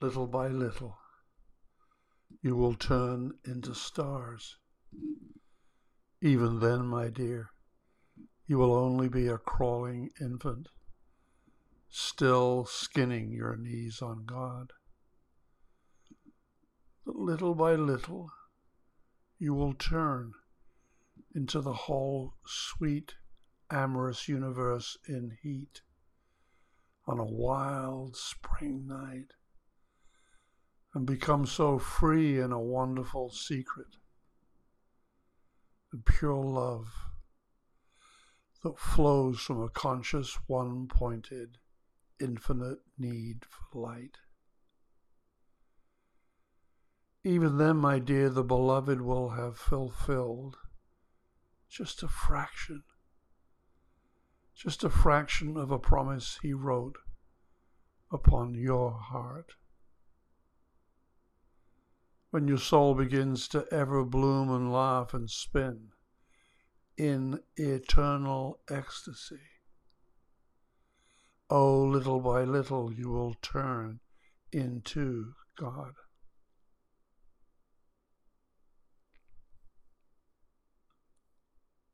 little by little, you will turn into stars. Even then, my dear, you will only be a crawling infant, still skinning your knees on God. But little by little, you will turn into the whole sweet, amorous universe in heat on a wild spring night, and become so free in a wonderful secret and pure love that flows from a conscious, one-pointed, infinite need for light. Even then, my dear, the beloved will have fulfilled just a fraction of a promise he wrote upon your heart. When your soul begins to ever bloom and laugh and spin in eternal ecstasy, oh, little by little you will turn into God.